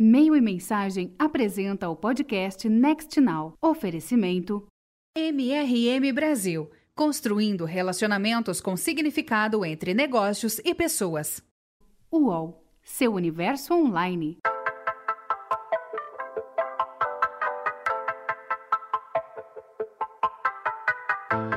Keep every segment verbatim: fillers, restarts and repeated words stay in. Meio e Mensagem apresenta o podcast Next Now. Oferecimento M R M Brasil, construindo relacionamentos com significado entre negócios e pessoas. U O L, seu universo online.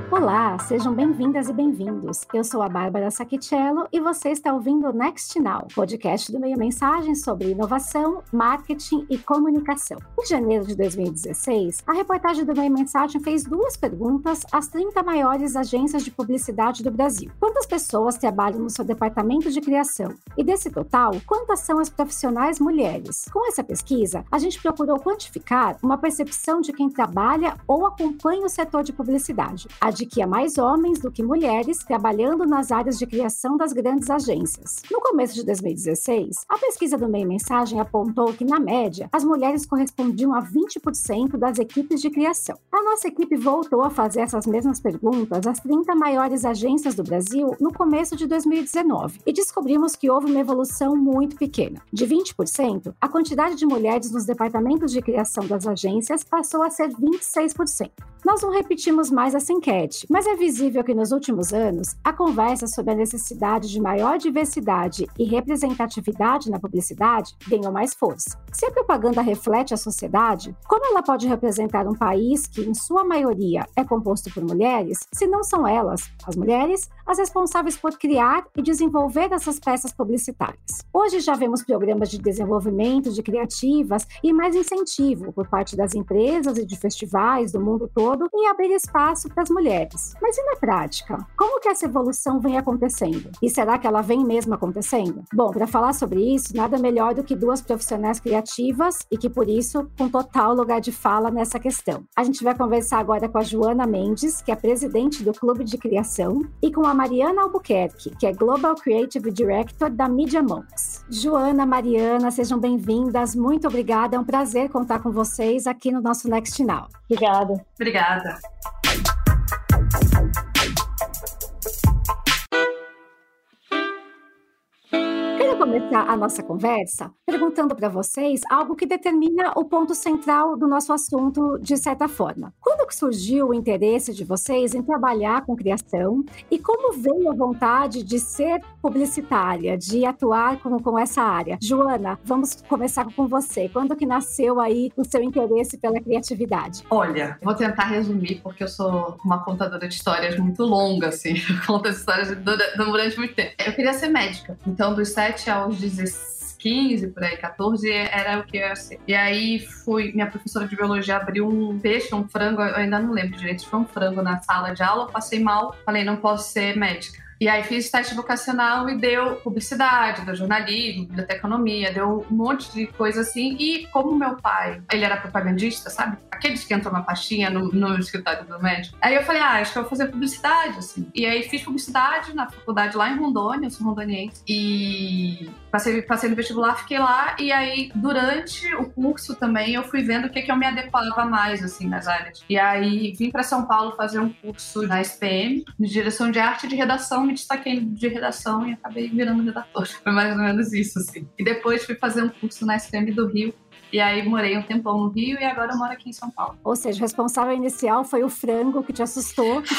Olá, sejam bem-vindas e bem-vindos. Eu sou a Bárbara Sacchicello e você está ouvindo o Next Now, podcast do Meio e Mensagem sobre inovação, marketing e comunicação. Em janeiro de dois mil e dezesseis, a reportagem do Meio e Mensagem fez duas perguntas às trinta maiores agências de publicidade do Brasil. Quantas pessoas trabalham no seu departamento de criação? E desse total, quantas são as profissionais mulheres? Com essa pesquisa, a gente procurou quantificar uma percepção de quem trabalha ou acompanha o setor de publicidade, a de que há mais homens do que mulheres trabalhando nas áreas de criação das grandes agências. No começo de dois mil e dezesseis, a pesquisa do Meio e Mensagem apontou que, na média, as mulheres correspondiam a vinte por cento das equipes de criação. A nossa equipe voltou a fazer essas mesmas perguntas às trinta maiores agências do Brasil no começo de dois mil e dezenove e descobrimos que houve uma evolução muito pequena. De vinte por cento, a quantidade de mulheres nos departamentos de criação das agências passou a ser vinte e seis por cento. Nós não repetimos mais essa enquete, mas é visível que nos últimos anos, a conversa sobre a necessidade de maior diversidade e representatividade na publicidade ganhou mais força. Se a propaganda reflete a sociedade, como ela pode representar um país que, em sua maioria, é composto por mulheres, se não são elas, as mulheres, as responsáveis por criar e desenvolver essas peças publicitárias? Hoje já vemos programas de desenvolvimento de criativas e mais incentivo por parte das empresas e de festivais do mundo todo e abrir espaço para as mulheres. Mas e na prática? Como que essa evolução vem acontecendo? E será que ela vem mesmo acontecendo? Bom, para falar sobre isso, nada melhor do que duas profissionais criativas e que, por isso, com total lugar de fala nessa questão. A gente vai conversar agora com a Joana Mendes, que é presidente do Clube de Criação, e com a Mariana Albuquerque, que é Global Creative Director da Media.Monks. Joana, Mariana, sejam bem-vindas. Muito obrigada. É um prazer contar com vocês aqui no nosso Next Now. Obrigada. Obrigada. Obrigada. Quero começar a nossa conversa perguntando para vocês algo que determina o ponto central do nosso assunto, de certa forma. Quando que surgiu o interesse de vocês em trabalhar com criação e como veio a vontade de ser publicitária, de atuar com, com essa área? Joana, vamos começar com você. Quando que nasceu aí o seu interesse pela criatividade? Olha, vou tentar resumir, porque eu sou uma contadora de histórias muito longa, assim. Eu conto as histórias durante muito tempo. Eu queria ser médica, então dos sete aos dezesseis, quinze, por aí, quatorze, era o que eu ia ser. E aí, fui, minha professora de biologia abriu um peixe, um frango, eu ainda não lembro direito, foi um frango na sala de aula, passei mal, falei, não posso ser médica. E aí fiz teste vocacional e deu publicidade, deu jornalismo, biblioteconomia, deu um monte de coisa assim. E como meu pai, ele era propagandista, sabe? Aqueles que entram na pastinha no, no escritório do médico. Aí eu falei, ah, acho que eu vou fazer publicidade, assim. E aí fiz publicidade na faculdade lá em Rondônia, eu sou rondoniense. E passei, passei no vestibular, fiquei lá. E aí, durante o curso também, eu fui vendo o que, que eu me adequava mais, assim, nas áreas. E aí vim para São Paulo fazer um curso na E S P M, de direção de arte e de redação. Me destaquei de redação e acabei virando redator. Foi mais ou menos isso, assim. E depois fui fazer um curso na E S P M do Rio. E aí morei um tempão no Rio e agora eu moro aqui em São Paulo. Ou seja, o responsável inicial foi o frango que te assustou. Que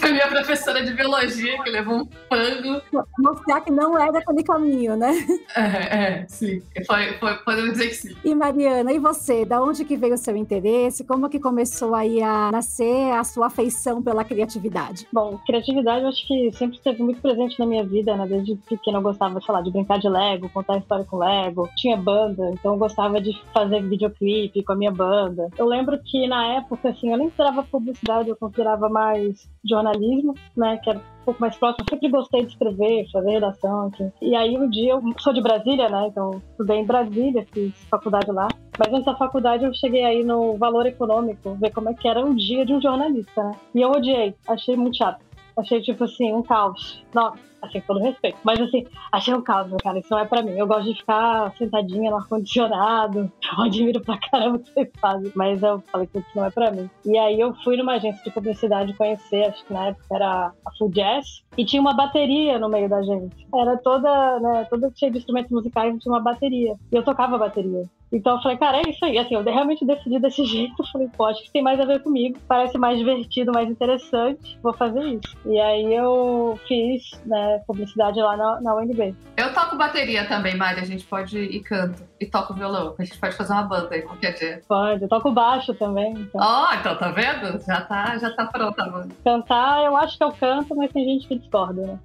foi minha professora de biologia que levou um frango. Mostrar que não era aquele caminho, né? É, é sim. Foi, foi, podemos dizer que sim. E Mariana, e você? Da onde que veio o seu interesse? Como que começou aí a nascer a sua afeição pela criatividade? Bom, criatividade eu acho que sempre esteve muito presente na minha vida, né? Desde pequena eu gostava, sei lá, de brincar de Lego, contar história com Lego. Tinha banda. Então eu gostava de fazer videoclipe com a minha banda. Eu lembro que na época, assim, eu nem considerava publicidade, eu considerava mais jornalismo, né, que era um pouco mais próximo. Eu sempre gostei de escrever, fazer redação, assim. E aí um dia, eu sou de Brasília, né, então estudei em Brasília, fiz faculdade lá. Mas antes da faculdade eu cheguei aí no Valor Econômico, ver como é que era um dia de um jornalista, né. E eu odiei, achei muito chato. Achei, tipo assim, um caos. Nossa, assim, com todo respeito. Mas, assim, achei um caos, cara. Isso não é pra mim. Eu gosto de ficar sentadinha no ar-condicionado. Eu admiro pra caramba o que vocês fazem. Mas eu falei que isso não é pra mim. E aí eu fui numa agência de publicidade conhecer, acho que na época era a Full Jazz. E tinha uma bateria no meio da gente. Era toda, né, toda cheia de instrumentos musicais, tinha uma bateria. E eu tocava bateria. Então eu falei, cara, é isso aí. Assim, eu realmente decidi desse jeito. Eu falei, pô, acho que tem mais a ver comigo. Parece mais divertido, mais interessante. Vou fazer isso. E aí eu fiz, né, publicidade lá na, na U N B. Eu toco bateria também, Mari. A gente pode ir canto. E toco violão. A gente pode fazer uma banda aí qualquer dia. Pode. Eu toco baixo também. Ó, então. Oh, então tá vendo? Já tá, já tá pronta a banda. Cantar, eu acho que eu canto, mas tem gente que discorda, né?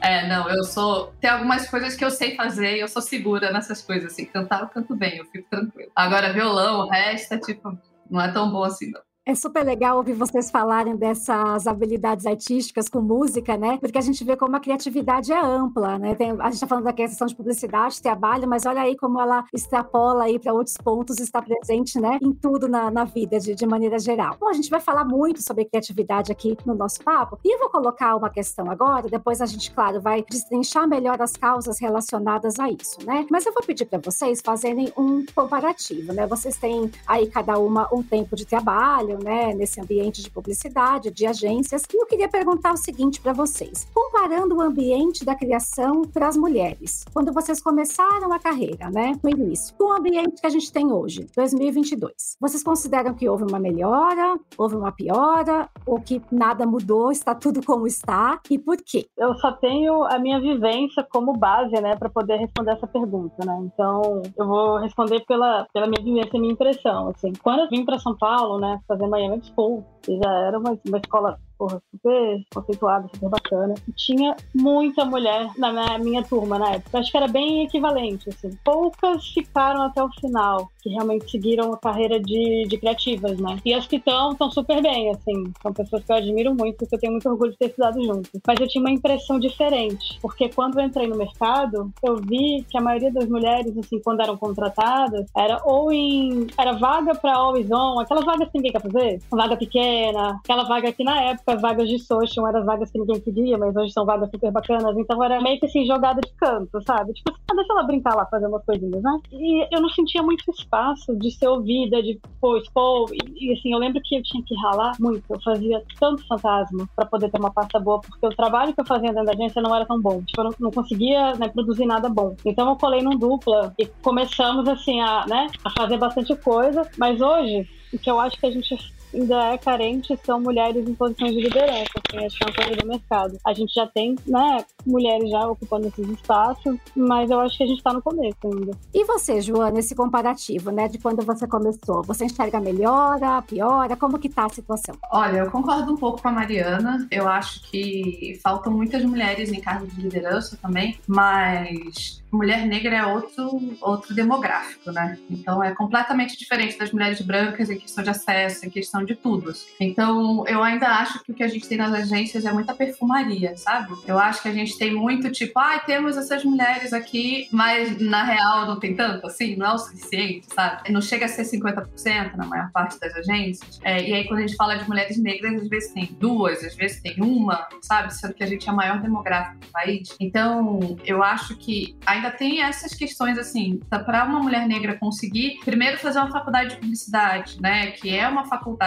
É, não, eu sou... Tem algumas coisas que eu sei fazer e eu sou segura nessas coisas, assim. Cantar eu canto bem, eu fico tranquila. Agora, violão, o resto, tipo, não é tão bom assim, não. É super legal ouvir vocês falarem dessas habilidades artísticas com música, né? Porque a gente vê como a criatividade é ampla, né? Tem, a gente tá falando da questão de publicidade, trabalho, mas olha aí como ela extrapola aí para outros pontos, está presente, né? Em tudo na, na vida, de, de maneira geral. Bom, a gente vai falar muito sobre criatividade aqui no nosso papo. E eu vou colocar uma questão agora, depois a gente, claro, vai destrinchar melhor as causas relacionadas a isso, né? Mas eu vou pedir para vocês fazerem um comparativo, né? Vocês têm aí cada uma um tempo de trabalho, né, nesse ambiente de publicidade, de agências. E eu queria perguntar o seguinte para vocês. Comparando o ambiente da criação para as mulheres, quando vocês começaram a carreira, né, no início, com o ambiente que a gente tem hoje, dois mil e vinte e dois, vocês consideram que houve uma melhora, houve uma piora, ou que nada mudou, está tudo como está, e por quê? Eu só tenho a minha vivência como base, né, para poder responder essa pergunta, né? Então, eu vou responder pela, pela minha vivência, minha impressão, assim. Quando eu vim para São Paulo, né, fazer M R M School, que já era uma, uma escola, porra, super conceituada, super bacana. E tinha muita mulher na minha, minha turma na época. Eu acho que era bem equivalente, assim. Poucas ficaram até o final, que realmente seguiram a carreira de, de criativas, né? E as que estão, estão super bem, assim. São pessoas que eu admiro muito, porque eu tenho muito orgulho de ter estudado junto. Mas eu tinha uma impressão diferente, porque quando eu entrei no mercado, eu vi que a maioria das mulheres, assim, quando eram contratadas, era ou em... era vaga pra always on, aquelas vagas que ninguém quer fazer. Vaga pequena, aquela vaga que na época as vagas de social eram as vagas que ninguém queria, mas hoje são vagas super bacanas, então era meio que assim, jogada de canto, sabe? Tipo, ah, deixa ela brincar lá, fazer umas coisinhas, né? E eu não sentia muito espaço de ser ouvida, de pô, expor, e, e assim, eu lembro que eu tinha que ralar muito, eu fazia tanto fantasma pra poder ter uma pasta boa, porque o trabalho que eu fazia dentro da agência não era tão bom, tipo, eu não, não conseguia, né, produzir nada bom. Então eu colei num dupla e começamos, assim, a, né, a fazer bastante coisa, mas hoje, o que eu acho que a gente ainda é carente são mulheres em posições de liderança, assim, acho que é uma coisa do mercado. A gente já tem, né, mulheres já ocupando esses espaços, mas eu acho que a gente está no começo ainda. E você, Joana, esse comparativo, né, de quando você começou, você enxerga melhora, piora, como que tá a situação? Olha, eu concordo um pouco com a Mariana, eu acho que faltam muitas mulheres em cargos de liderança também, mas mulher negra é outro, outro demográfico, né, então é completamente diferente das mulheres brancas em questão de acesso, em questão de tudo. Então, eu ainda acho que o que a gente tem nas agências é muita perfumaria, sabe? Eu acho que a gente tem muito tipo, ai, ah, temos essas mulheres aqui, mas na real não tem tanto, assim, não é o suficiente, sabe? Não chega a ser cinquenta por cento na maior parte das agências. É, e aí, quando a gente fala de mulheres negras, às vezes tem duas, às vezes tem uma, sabe? Sendo que a gente é a maior demográfica do país. Então, eu acho que ainda tem essas questões, assim, para uma mulher negra conseguir, primeiro, fazer uma faculdade de publicidade, né? Que é uma faculdade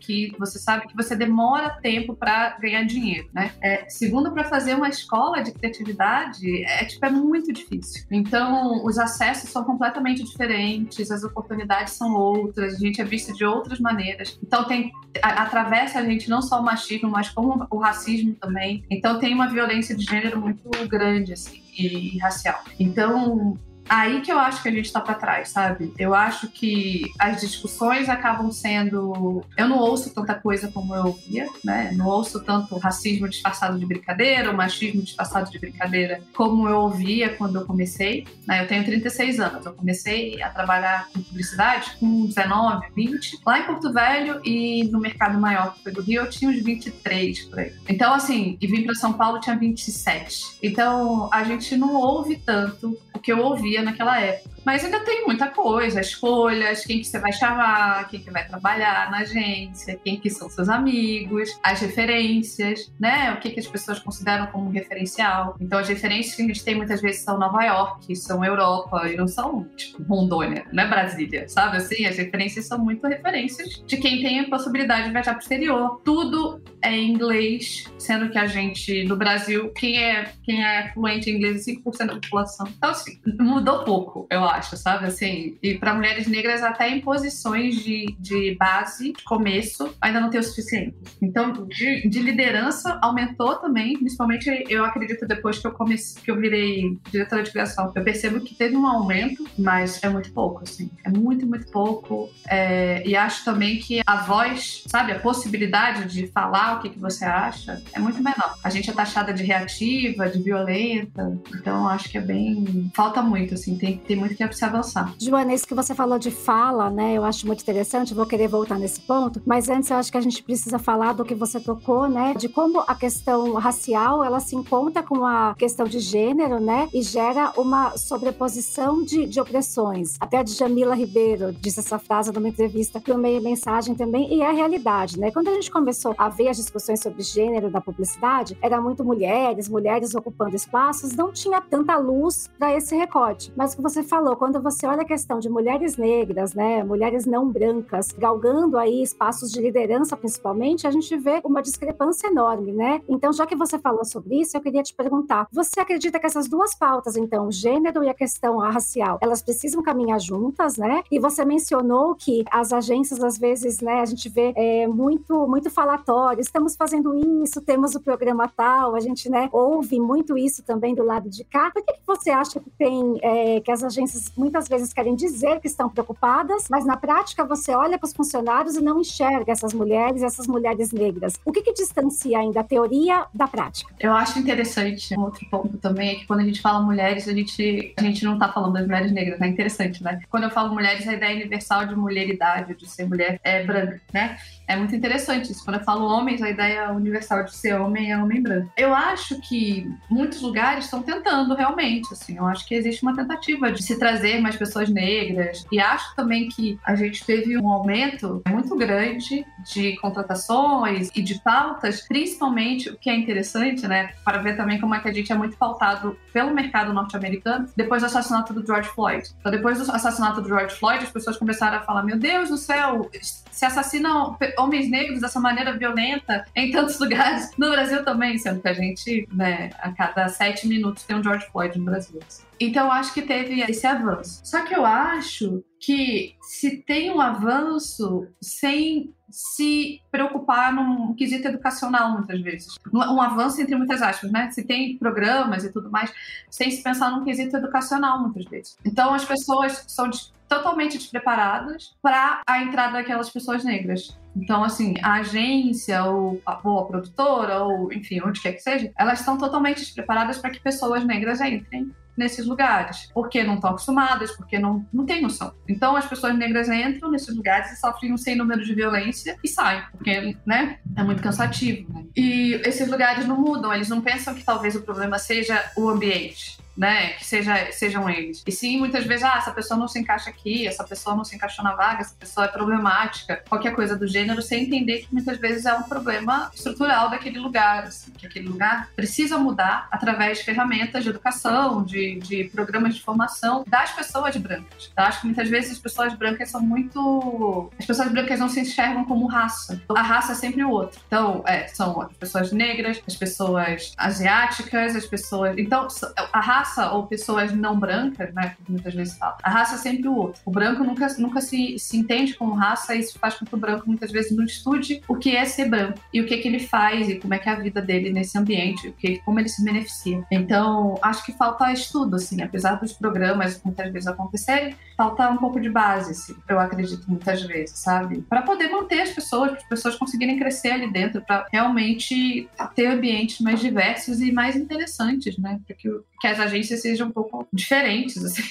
que você sabe que você demora tempo para ganhar dinheiro, né? É, segundo, para fazer uma escola de criatividade é, tipo, é muito difícil. Então, os acessos são completamente diferentes, as oportunidades são outras, a gente é visto de outras maneiras. Então, tem, a, atravessa a gente não só o machismo, mas como o racismo também. Então, tem uma violência de gênero muito grande, assim, e, e racial. Então... aí que eu acho que a gente tá pra trás, sabe? Eu acho que as discussões acabam sendo... eu não ouço tanta coisa como eu ouvia, né? Não ouço tanto racismo disfarçado de brincadeira, machismo disfarçado de brincadeira, como eu ouvia quando eu comecei, né? Eu tenho trinta e seis anos, eu comecei a trabalhar com publicidade com dezenove, vinte. Lá em Porto Velho e no mercado maior que foi do Rio, eu tinha uns vinte e três, por aí. Então, assim, e vim pra São Paulo, eu tinha vinte e sete. Então, a gente não ouve tanto o que eu ouvia naquela época. Mas ainda tem muita coisa, escolhas, quem que você vai chamar, quem que vai trabalhar na agência, quem que são seus amigos, as referências, né? O que que as pessoas consideram como referencial. Então, as referências que a gente tem muitas vezes são Nova York, são Europa, e não são, tipo, Rondônia, não é Brasília, sabe? Assim, as referências são muito referências de quem tem a possibilidade de viajar pro exterior. Tudo é em inglês, sendo que a gente, no Brasil, quem é, quem é fluente em inglês é cinco por cento da população. Então, assim, mudou pouco, eu acho, sabe? Assim, e para mulheres negras, até em posições de, de base, de começo, ainda não tem o suficiente. Então, de, de liderança, aumentou também, principalmente, eu acredito, depois que eu comecei, que eu virei diretora de criação. Eu percebo que teve um aumento, mas é muito pouco, assim. É muito, muito pouco. É, e acho também que a voz, sabe? A possibilidade de falar o que, que você acha é muito menor. A gente é taxada de reativa, de violenta, então acho que é bem... Falta muito, assim, tem, tem muito que é pra se avançar. Joana, isso que você falou de fala, né, eu acho muito interessante, vou querer voltar nesse ponto, mas antes eu acho que a gente precisa falar do que você tocou, né, de como a questão racial, ela se encontra com a questão de gênero, né, e gera uma sobreposição de, de opressões. Até a Djamila Ribeiro disse essa frase numa entrevista pro Meio e Mensagem também, e é a realidade, né, quando a gente começou a ver as discussões sobre gênero na publicidade, era muito mulheres, mulheres ocupando espaços, não tinha tanta luz para esse recorte. Mas o que você falou, quando você olha a questão de mulheres negras, né, mulheres não brancas, galgando aí espaços de liderança principalmente, a gente vê uma discrepância enorme, né? Então, já que você falou sobre isso, eu queria te perguntar, você acredita que essas duas pautas, então, o gênero e a questão racial, elas precisam caminhar juntas, né? E você mencionou que as agências, às vezes, né, a gente vê é, muito, muito falatório, estamos fazendo isso, temos o programa tal, a gente, né, ouve muito isso também do lado de cá. Por que que você acha que tem, é, que as agências muitas vezes querem dizer que estão preocupadas, mas na prática você olha para os funcionários e não enxerga essas mulheres, essas mulheres negras? O que que distancia ainda a teoria da prática? Eu acho interessante, um outro ponto também, é que quando a gente fala mulheres, a gente, a gente não está falando das mulheres negras, né? É interessante, né? Quando eu falo mulheres, a ideia universal de mulheridade, de ser mulher, é branca, né? É muito interessante isso. Quando eu falo homens, a ideia universal de ser homem é homem branco. Eu acho que muitos lugares estão tentando realmente, assim. Eu acho que existe uma tentativa de se trazer mais pessoas negras. E acho também que a gente teve um aumento muito grande de contratações e de pautas, principalmente, o que é interessante, né? Para ver também como é que a gente é muito pautado pelo mercado norte-americano depois do assassinato do George Floyd. Então, depois do assassinato do George Floyd, as pessoas começaram a falar, meu Deus do céu, se assassinam homens negros dessa maneira violenta em tantos lugares, no Brasil também, sendo que a gente, né, a cada sete minutos tem um George Floyd no Brasil. Então, acho que teve esse avanço. Só que eu acho que se tem um avanço sem se preocupar num quesito educacional, muitas vezes. Um avanço entre muitas aspas, né? Se tem programas e tudo mais, sem se pensar num quesito educacional, muitas vezes. Então, as pessoas são totalmente despreparadas para a entrada daquelas pessoas negras. Então, assim, a agência ou a, ou a produtora, ou enfim, onde quer que seja, elas estão totalmente despreparadas para que pessoas negras entrem nesses lugares, porque não estão acostumadas, porque não, não tem noção. Então, as pessoas negras entram nesses lugares e sofrem um sem número de violência e saem, porque, né, é muito cansativo, né? E esses lugares não mudam, eles não pensam que talvez o problema seja o ambiente, né, que seja, sejam eles. E sim, muitas vezes, ah, essa pessoa não se encaixa aqui, essa pessoa não se encaixou na vaga, essa pessoa é problemática, qualquer coisa do gênero, sem entender que muitas vezes é um problema estrutural daquele lugar, assim, que aquele lugar precisa mudar através de ferramentas de educação, de, de programas de formação das pessoas brancas, tá? Acho que muitas vezes as pessoas brancas são muito... As pessoas brancas não se enxergam como raça. A raça é sempre o outro. Então, é, são as pessoas negras, as pessoas asiáticas, as pessoas... Então, a raça ou pessoas não brancas, né, que muitas vezes falam, a raça é sempre o outro. O branco nunca, nunca se, se entende como raça, e isso faz com que o branco muitas vezes não estude o que é ser branco e o que, é que ele faz e como é que é a vida dele nesse ambiente, o que, como ele se beneficia. Então, acho que falta estudo, assim, apesar dos programas muitas vezes acontecerem, falta um pouco de base, assim, eu acredito, muitas vezes, sabe? Para poder manter as pessoas, para as pessoas conseguirem crescer ali dentro, para realmente ter ambientes mais diversos e mais interessantes, né? Para que, que as agências tendências sejam um pouco diferentes, assim.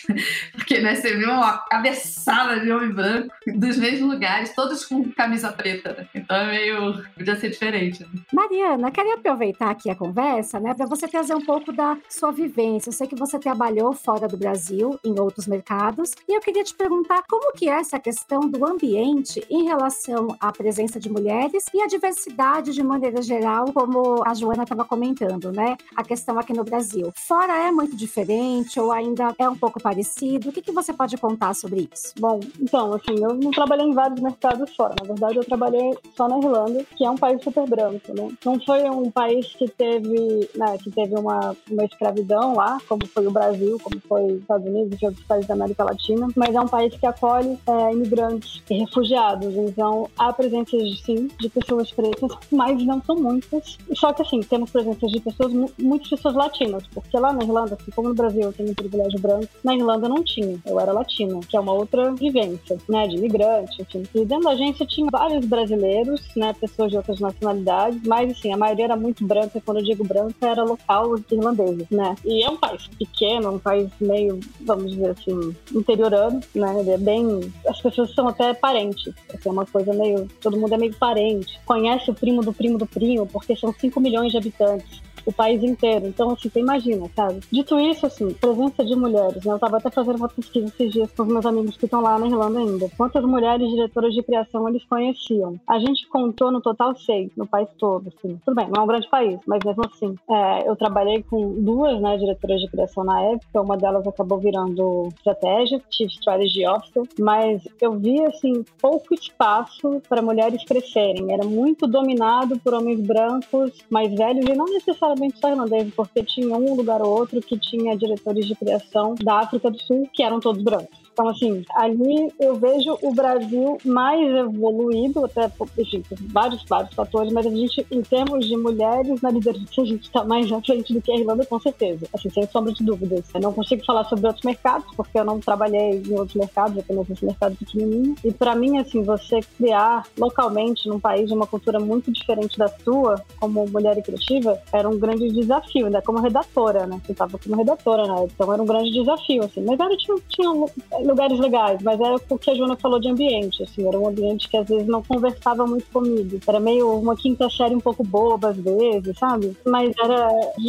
Porque, né, você vê uma cabeçada de homem branco dos mesmos lugares, todos com camisa preta, né? Então é meio... podia ser diferente, né? Mariana, queria aproveitar aqui a conversa, né, para você trazer um pouco da sua vivência. Eu sei que você trabalhou fora do Brasil, em outros mercados, e eu queria te perguntar como que é essa questão do ambiente em relação à presença de mulheres e à diversidade de maneira geral, como a Joana estava comentando, né? A questão aqui no Brasil. Fora é muito diferente ou ainda é um pouco parecido? O que, que você pode contar sobre isso? Bom, então, assim, eu não trabalhei em vários mercados fora. Na verdade, eu trabalhei só na Irlanda, que é um país super branco, né? Não foi um país que teve, né, que teve uma, uma escravidão lá, como foi o Brasil, como foi os Estados Unidos e outros países da América Latina, mas é um país que acolhe é, imigrantes e refugiados. Então, há presenças, sim, de pessoas pretas, mas não são muitas. Só que, assim, temos presenças de pessoas, muitas pessoas latinas, porque lá na Irlanda, assim como no Brasil eu tenho um privilégio branco, na Irlanda não tinha. Eu era latina, que é uma outra vivência, né, de imigrante, enfim. E dentro da agência tinha vários brasileiros, né, pessoas de outras nacionalidades, mas, assim, a maioria era muito branca, e quando eu digo branca, era local irlandesa, né. E é um país pequeno, um país meio, vamos dizer assim, interiorano, né, ele é bem... as pessoas são até parentes, assim, é uma coisa meio... todo mundo é meio parente, conhece o primo do primo do primo, porque são cinco milhões de habitantes, o país inteiro. Então, assim, você imagina, sabe? Dito isso, assim, presença de mulheres, né? Eu tava até fazendo uma pesquisa esses dias com os meus amigos que estão lá na Irlanda ainda. Quantas mulheres diretoras de criação eles conheciam? A gente contou no total seis, no país todo, assim. Tudo bem, não é um grande país, mas mesmo assim. É, eu trabalhei com duas, né, diretoras de criação na época, uma delas acabou virando estratégia, Chief Strategy Officer, mas eu vi, assim, pouco espaço para mulheres crescerem. Era muito dominado por homens brancos, mais velhos, e não necessariamente só irlandês, porque tinha um lugar ou outro que tinha diretores de criação da África do Sul, que eram todos brancos. Então, assim, ali eu vejo o Brasil mais evoluído, até, enfim, vários, vários fatores, mas a gente, em termos de mulheres na liderança, a gente está mais à frente do que a Irlanda, com certeza. Assim, sem sombra de dúvidas. Eu não consigo falar sobre outros mercados, porque eu não trabalhei em outros mercados, apenas nesse mercado pequenininho. E, para mim, assim, você criar localmente, num país, uma cultura muito diferente da sua, como mulher e criativa, era um grande desafio, ainda como redatora, né? Eu estava como redatora, né? Então, era um grande desafio, assim. Mas era, tinha... tinha lugares legais, mas era o que a Joana falou de ambiente, assim, era um ambiente que às vezes não conversava muito comigo, era meio uma quinta série um pouco boba às vezes, sabe? Mas era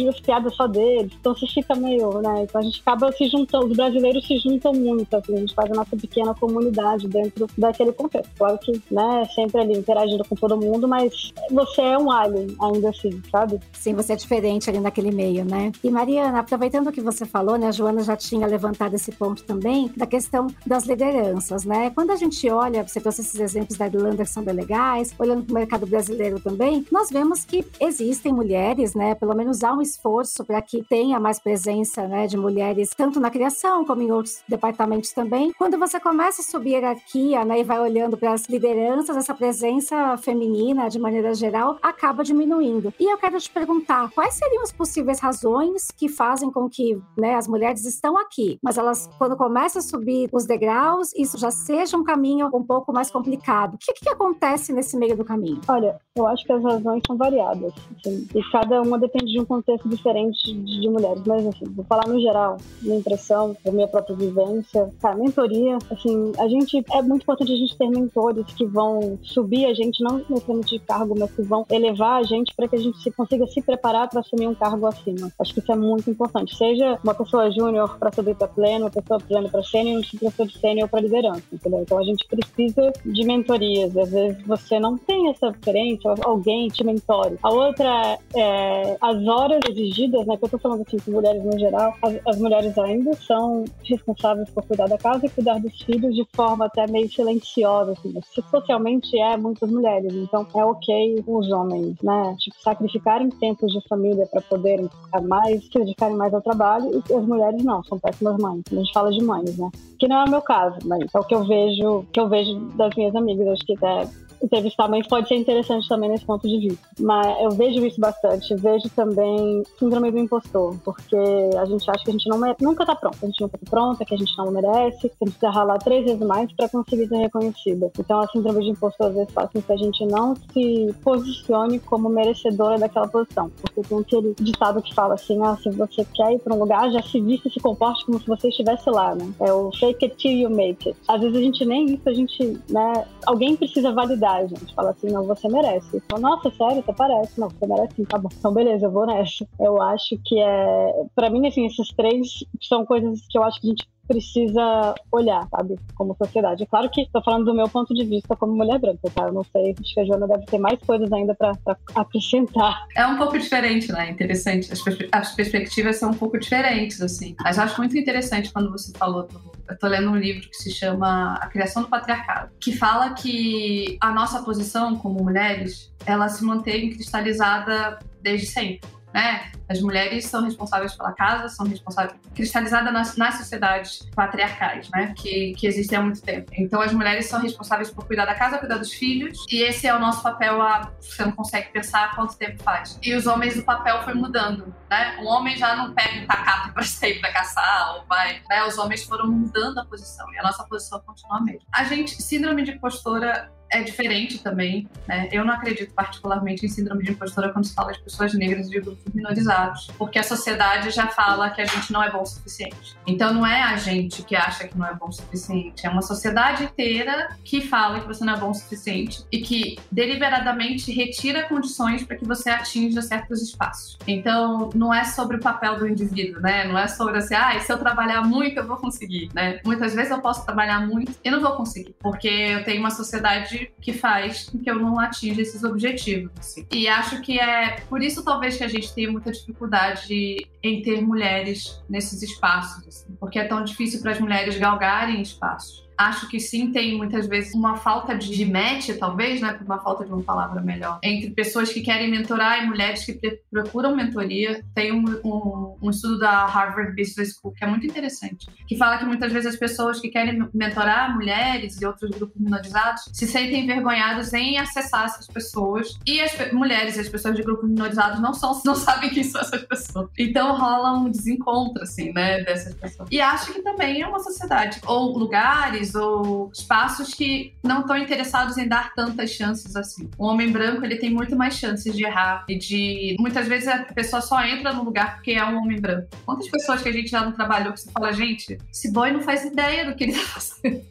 as piadas só deles, então se fica meio, né, então a gente acaba se juntando, os brasileiros se juntam muito, assim, a gente faz a nossa pequena comunidade dentro daquele contexto, claro que, né, sempre ali interagindo com todo mundo, mas você é um alien, ainda assim, sabe? Sim, você é diferente ali naquele meio, né? E Mariana, aproveitando o que você falou, né, a Joana já tinha levantado esse ponto também, da questão questão das lideranças, né? Quando a gente olha, você trouxe esses exemplos da Irlanda que são bem legais, olhando para o mercado brasileiro também, nós vemos que existem mulheres, né? Pelo menos há um esforço para que tenha mais presença, né, de mulheres, tanto na criação como em outros departamentos também. Quando você começa a subir a hierarquia, né, e vai olhando para as lideranças, essa presença feminina, de maneira geral, acaba diminuindo. E eu quero te perguntar, quais seriam as possíveis razões que fazem com que, né, as mulheres estão aqui, mas elas, quando começam a subir os degraus, isso já seja um caminho um pouco mais complicado. O que, que acontece nesse meio do caminho? Olha, eu acho que as razões são variadas, assim, e cada uma depende de um contexto diferente de, de mulheres, mas, assim, vou falar no geral, minha impressão, a minha própria vivência, a mentoria, assim, a gente, é muito importante a gente ter mentores que vão subir a gente, não necessariamente de cargo, mas que vão elevar a gente para que a gente se, consiga se preparar para assumir um cargo acima. Acho que isso é muito importante, seja uma pessoa júnior para subir para pleno, uma pessoa pleno para sênior, professor de sênior para liderança, entendeu? Então a gente precisa de mentorias. Às vezes você não tem essa referência, alguém te mentore. A outra é as horas exigidas, né? Que eu tô falando assim com mulheres no geral, as, as mulheres ainda são responsáveis por cuidar da casa e cuidar dos filhos de forma até meio silenciosa, assim. Socialmente é muitas mulheres, então é ok os homens, né? Tipo, sacrificarem tempos de família para poderem ficar mais, se dedicarem mais ao trabalho, e as mulheres não, são péssimas mães. A gente fala de mães, né? Que não é o meu caso, mas é o que eu vejo, que eu vejo das minhas amigas, acho que é entrevistar mães pode ser interessante também nesse ponto de vista. Mas eu vejo isso bastante. Eu vejo também síndrome do impostor, porque a gente acha que a gente não mere... nunca tá pronta. A gente nunca tá pronta, que a gente não merece, que a gente precisa ralar três vezes mais para conseguir ser reconhecida. Então a síndrome de impostor às vezes faz com que a gente não se posicione como merecedora daquela posição. Porque tem aquele ditado que fala assim, ah, se você quer ir para um lugar, já se vista e se comporte como se você estivesse lá, né? É o fake it till you make it. Às vezes a gente nem isso, a gente, né? Alguém precisa validar a gente. Fala assim, não, você merece. Então, nossa, sério, você parece. Não, você merece sim, tá bom. Então, beleza, eu vou nessa. Eu acho que é... Pra mim, assim, esses três são coisas que eu acho que a gente precisa olhar, sabe, como sociedade. É claro que estou falando do meu ponto de vista como mulher branca, tá? Eu não sei, acho que a Joana deve ter mais coisas ainda para acrescentar. É um pouco diferente, né? Interessante. As, pers- as perspectivas são um pouco diferentes, assim. Mas eu acho muito interessante quando você falou do... Eu tô lendo um livro que se chama A Criação do Patriarcado, que fala que a nossa posição como mulheres, ela se mantém cristalizada desde sempre. Né? As mulheres são responsáveis pela casa, são responsáveis, cristalizada nas, nas sociedades patriarcais, né? que, que existem há muito tempo. Então as mulheres são responsáveis por cuidar da casa, cuidar dos filhos, e esse é o nosso papel há, você não consegue pensar quanto tempo faz. E os homens, o papel foi mudando, né? O homem já não pega um tacape para sair para caçar, ou vai, né? Os homens foram mudando a posição, e a nossa posição continua a mesma. A gente, síndrome de impostora é diferente também, né? Eu não acredito particularmente em síndrome de impostora quando se fala de pessoas negras e de grupos minorizados, porque a sociedade já fala que a gente não é bom o suficiente. Então não é a gente que acha que não é bom o suficiente, é uma sociedade inteira que fala que você não é bom o suficiente e que deliberadamente retira condições para que você atinja certos espaços. Então não é sobre o papel do indivíduo, né? Não é sobre assim, ah, se eu trabalhar muito eu vou conseguir, né? Muitas vezes eu posso trabalhar muito e não vou conseguir, porque eu tenho uma sociedade que faz com que eu não atinja esses objetivos, assim. E acho que é por isso talvez que a gente tenha muita dificuldade em ter mulheres nesses espaços, assim, porque é tão difícil para as mulheres galgarem espaços. Acho que sim, tem muitas vezes uma falta de match, talvez, né? Uma falta de uma palavra melhor. Entre pessoas que querem mentorar e mulheres que pre- procuram mentoria. Tem um, um, um estudo da Harvard Business School que é muito interessante, que fala que muitas vezes as pessoas que querem mentorar mulheres e outros grupos minorizados se sentem envergonhadas em acessar essas pessoas. E as pe- mulheres e as pessoas de grupos minorizados não, são, não sabem quem são essas pessoas. Então rola um desencontro, assim, né? Dessas pessoas. E acho que também é uma sociedade, ou lugares, ou espaços que não estão interessados em dar tantas chances assim. O homem branco, ele tem muito mais chances de errar e de... Muitas vezes a pessoa só entra no lugar porque é um homem branco. Quantas pessoas que a gente já não trabalhou que você fala, gente, esse boy não faz ideia do que ele tá fazendo.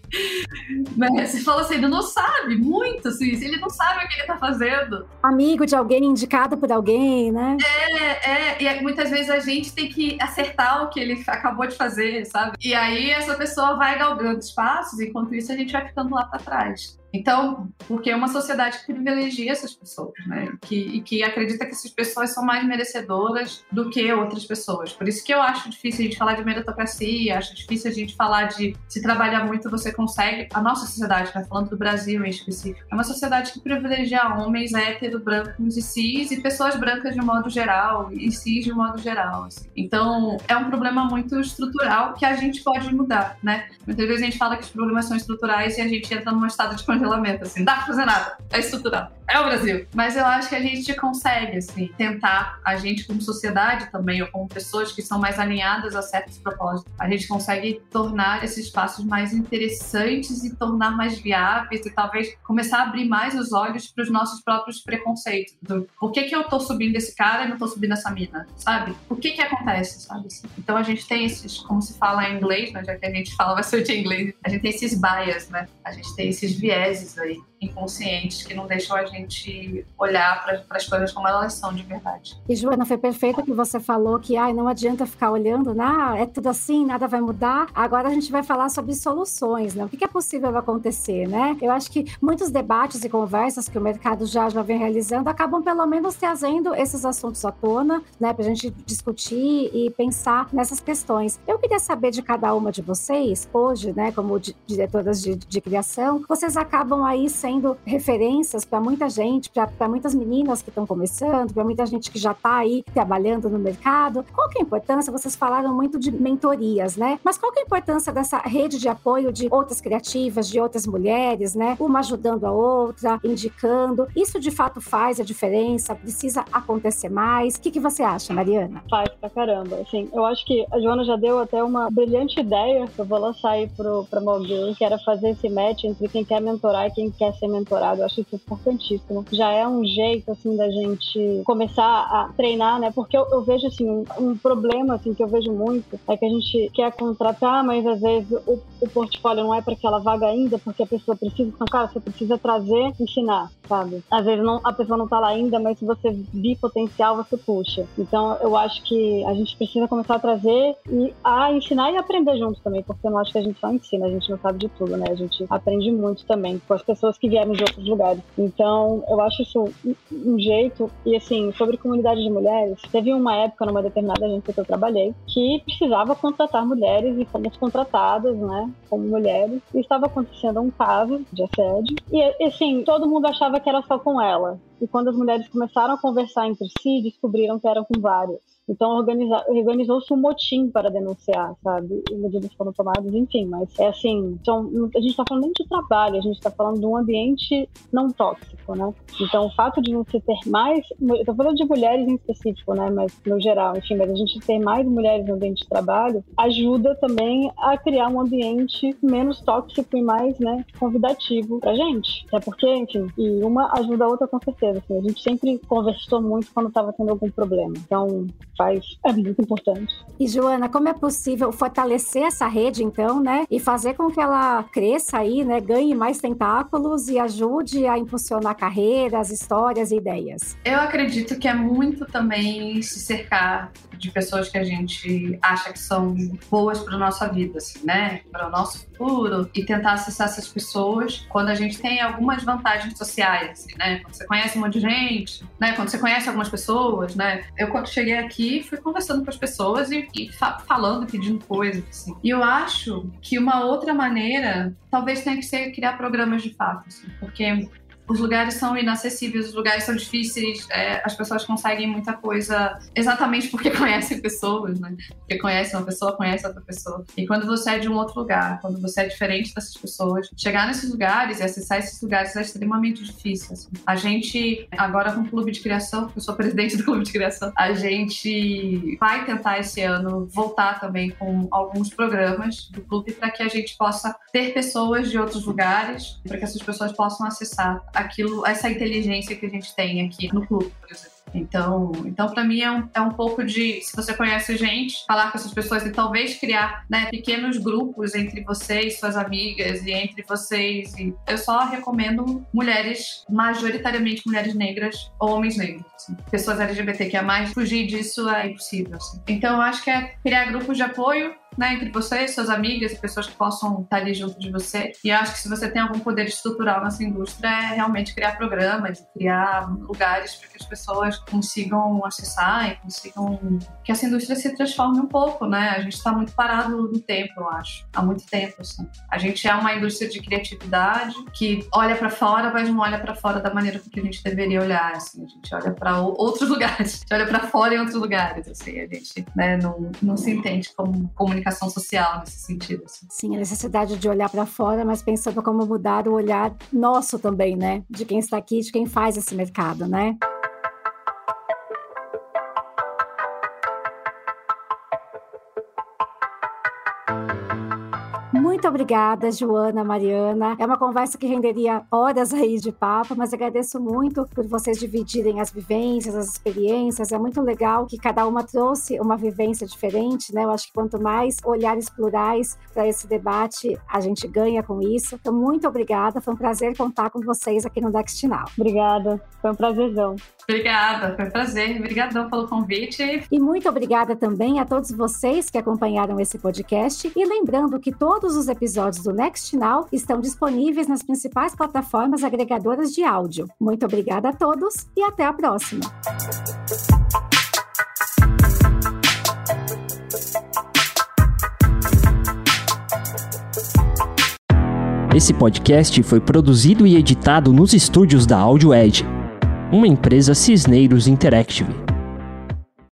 Mas você fala assim, ele não sabe muito, assim, ele não sabe o que ele tá fazendo. Amigo de alguém, indicado por alguém, né? É, é. E muitas vezes a gente tem que acertar o que ele acabou de fazer, sabe? E aí essa pessoa vai galgando espaço, enquanto isso a gente vai ficando lá para trás. Então, porque é uma sociedade que privilegia essas pessoas, né? Que, e que acredita que essas pessoas são mais merecedoras do que outras pessoas. Por isso que eu acho difícil a gente falar de meritocracia, acho difícil a gente falar de se trabalhar muito você consegue. A nossa sociedade, né? Falando do Brasil em específico, é uma sociedade que privilegia homens hétero, brancos e cis, e pessoas brancas de um modo geral, e cis de um modo geral. Assim. Então, é um problema muito estrutural que a gente pode mudar, né? Muitas vezes a gente fala que os problemas são estruturais e a gente entra num estado de congelamento, assim, não dá pra fazer nada, é estrutural, é o Brasil. Mas eu acho que a gente consegue, assim, tentar, a gente como sociedade também, ou como pessoas que são mais alinhadas a certos propósitos, a gente consegue tornar esses espaços mais interessantes e tornar mais viáveis e talvez começar a abrir mais os olhos para os nossos próprios preconceitos, do por que que eu tô subindo esse cara e não tô subindo essa mina, sabe? O que que acontece, sabe? Assim, então a gente tem esses, como se fala em inglês, né, já que a gente fala bastante em inglês, a gente tem esses bias, né? A gente tem esses viés aí, inconscientes, que não deixam a gente olhar para as coisas como elas são de verdade. E Joana, foi perfeito que você falou que ai, não adianta ficar olhando, nah, é tudo assim, nada vai mudar. Agora a gente vai falar sobre soluções, né? O que é possível acontecer, né? Eu acho que muitos debates e conversas que o mercado já, já vem realizando acabam pelo menos trazendo esses assuntos à tona, né? Para a gente discutir e pensar nessas questões. Eu queria saber de cada uma de vocês, hoje, né? Como di- diretoras de, de criação, vocês acabam aí sendo sendo referências para muita gente, para muitas meninas que estão começando, para muita gente que já está aí trabalhando no mercado. Qual que é a importância? Vocês falaram muito de mentorias, né? Mas qual que é a importância dessa rede de apoio de outras criativas, de outras mulheres, né? Uma ajudando a outra, indicando. Isso, de fato, faz a diferença? Precisa acontecer mais? O que, que você acha, Mariana? Faz pra caramba. Assim, eu acho que a Joana já deu até uma brilhante ideia que eu vou lançar aí pro, pra Mobile, que era fazer esse match entre quem quer mentorar e quem quer ser mentorado. Eu acho isso importantíssimo. Já é um jeito, assim, da gente começar a treinar, né? Porque eu, eu vejo, assim, um, um problema, assim, que eu vejo muito é que a gente quer contratar, mas às vezes o, o portfólio não é pra aquela vaga ainda, porque a pessoa precisa... Então, cara, você precisa trazer, ensinar, sabe? Às vezes não, a pessoa não tá lá ainda, mas se você vir potencial, você puxa. Então, eu acho que a gente precisa começar a trazer e a ensinar e aprender junto também, porque eu não acho que a gente só ensina, a gente não sabe de tudo, né? A gente aprende muito também com as pessoas que vieram de outros lugares. Então, eu acho isso um jeito. E, assim, sobre comunidade de mulheres, teve uma época numa determinada agência que eu trabalhei que precisava contratar mulheres e fomos contratadas, né, como mulheres. E estava acontecendo um caso de assédio. E, assim, todo mundo achava que era só com ela. E quando as mulheres começaram a conversar entre si, descobriram que eram com vários. Então, organiza... organizou-se um motim para denunciar, sabe? E medidas foram tomadas, enfim. Mas é assim, então, a gente está falando nem de trabalho, a gente está falando de um ambiente não tóxico, né? Então, o fato de não se ter mais... Eu estou falando de mulheres em específico, né? Mas no geral, enfim, mas a gente ter mais mulheres no ambiente de trabalho ajuda também a criar um ambiente menos tóxico e mais, né, convidativo para a gente. Até porque, enfim, e uma ajuda a outra com certeza. Assim, a gente sempre conversou muito quando estava tendo algum problema. Então... é muito importante. E, Joana, como é possível fortalecer essa rede, então, né? E fazer com que ela cresça aí, né? Ganhe mais tentáculos e ajude a impulsionar carreiras, histórias e ideias. Eu acredito que é muito também se cercar de pessoas que a gente acha que são boas para a nossa vida, assim, né? Para o nosso futuro. E tentar acessar essas pessoas quando a gente tem algumas vantagens sociais, assim, né? Quando você conhece um monte de gente, né? Quando você conhece algumas pessoas, né? Eu, quando cheguei aqui, fui conversando com as pessoas e, e fa- falando, pedindo coisas, assim. E eu acho que uma outra maneira talvez tenha que ser criar programas de fato, assim, porque... os lugares são inacessíveis, os lugares são difíceis, é, as pessoas conseguem muita coisa exatamente porque conhecem pessoas, né? Porque conhecem uma pessoa, conhecem outra pessoa. E quando você é de um outro lugar, quando você é diferente dessas pessoas, chegar nesses lugares e acessar esses lugares é extremamente difícil. Assim. A gente, agora com o Clube de Criação, eu sou presidente do Clube de Criação, a gente vai tentar esse ano voltar também com alguns programas do clube para que a gente possa ter pessoas de outros lugares, para que essas pessoas possam acessar aquilo, essa inteligência que a gente tem aqui no clube, por exemplo. Então, então para mim, é um, é um pouco de... Se você conhece gente, falar com essas pessoas e talvez criar, né, pequenos grupos entre vocês, suas amigas, e entre vocês. E eu só recomendo mulheres, majoritariamente mulheres negras ou homens negros. Assim. Pessoas L G B T Q I A mais, fugir disso é impossível. Assim. Então, eu acho que é criar grupos de apoio, né, entre vocês, suas amigas e pessoas que possam estar ali junto de você. E acho que se você tem algum poder estrutural nessa indústria, é realmente criar programas, criar lugares para que as pessoas consigam acessar e consigam que essa indústria se transforme um pouco, né? A gente está muito parado no tempo, eu acho. Há muito tempo, assim. A gente é uma indústria de criatividade que olha para fora, mas não olha para fora da maneira que a gente deveria olhar, assim. A gente olha para outros lugares, a gente olha para fora em outros lugares, assim. A gente, né, não, não se entende como comunicação social nesse sentido, assim. Sim, a necessidade de olhar para fora, mas pensando como mudar o olhar nosso também, né? De quem está aqui, de quem faz esse mercado, né? Muito obrigada, Joana, Mariana. É uma conversa que renderia horas aí de papo, mas agradeço muito por vocês dividirem as vivências, as experiências. É muito legal que cada uma trouxe uma vivência diferente, né? Eu acho que quanto mais olhares plurais para esse debate, a gente ganha com isso. Então, muito obrigada. Foi um prazer contar com vocês aqui no Next Now. Obrigada. Foi um prazerzão. Obrigada. Foi um prazer. Obrigadão pelo convite. E muito obrigada também a todos vocês que acompanharam esse podcast. E lembrando que todos Todos os episódios do Next Now estão disponíveis nas principais plataformas agregadoras de áudio. Muito obrigada a todos e até a próxima! Esse podcast foi produzido e editado nos estúdios da AudioEdge, uma empresa Cisneiros Interactive.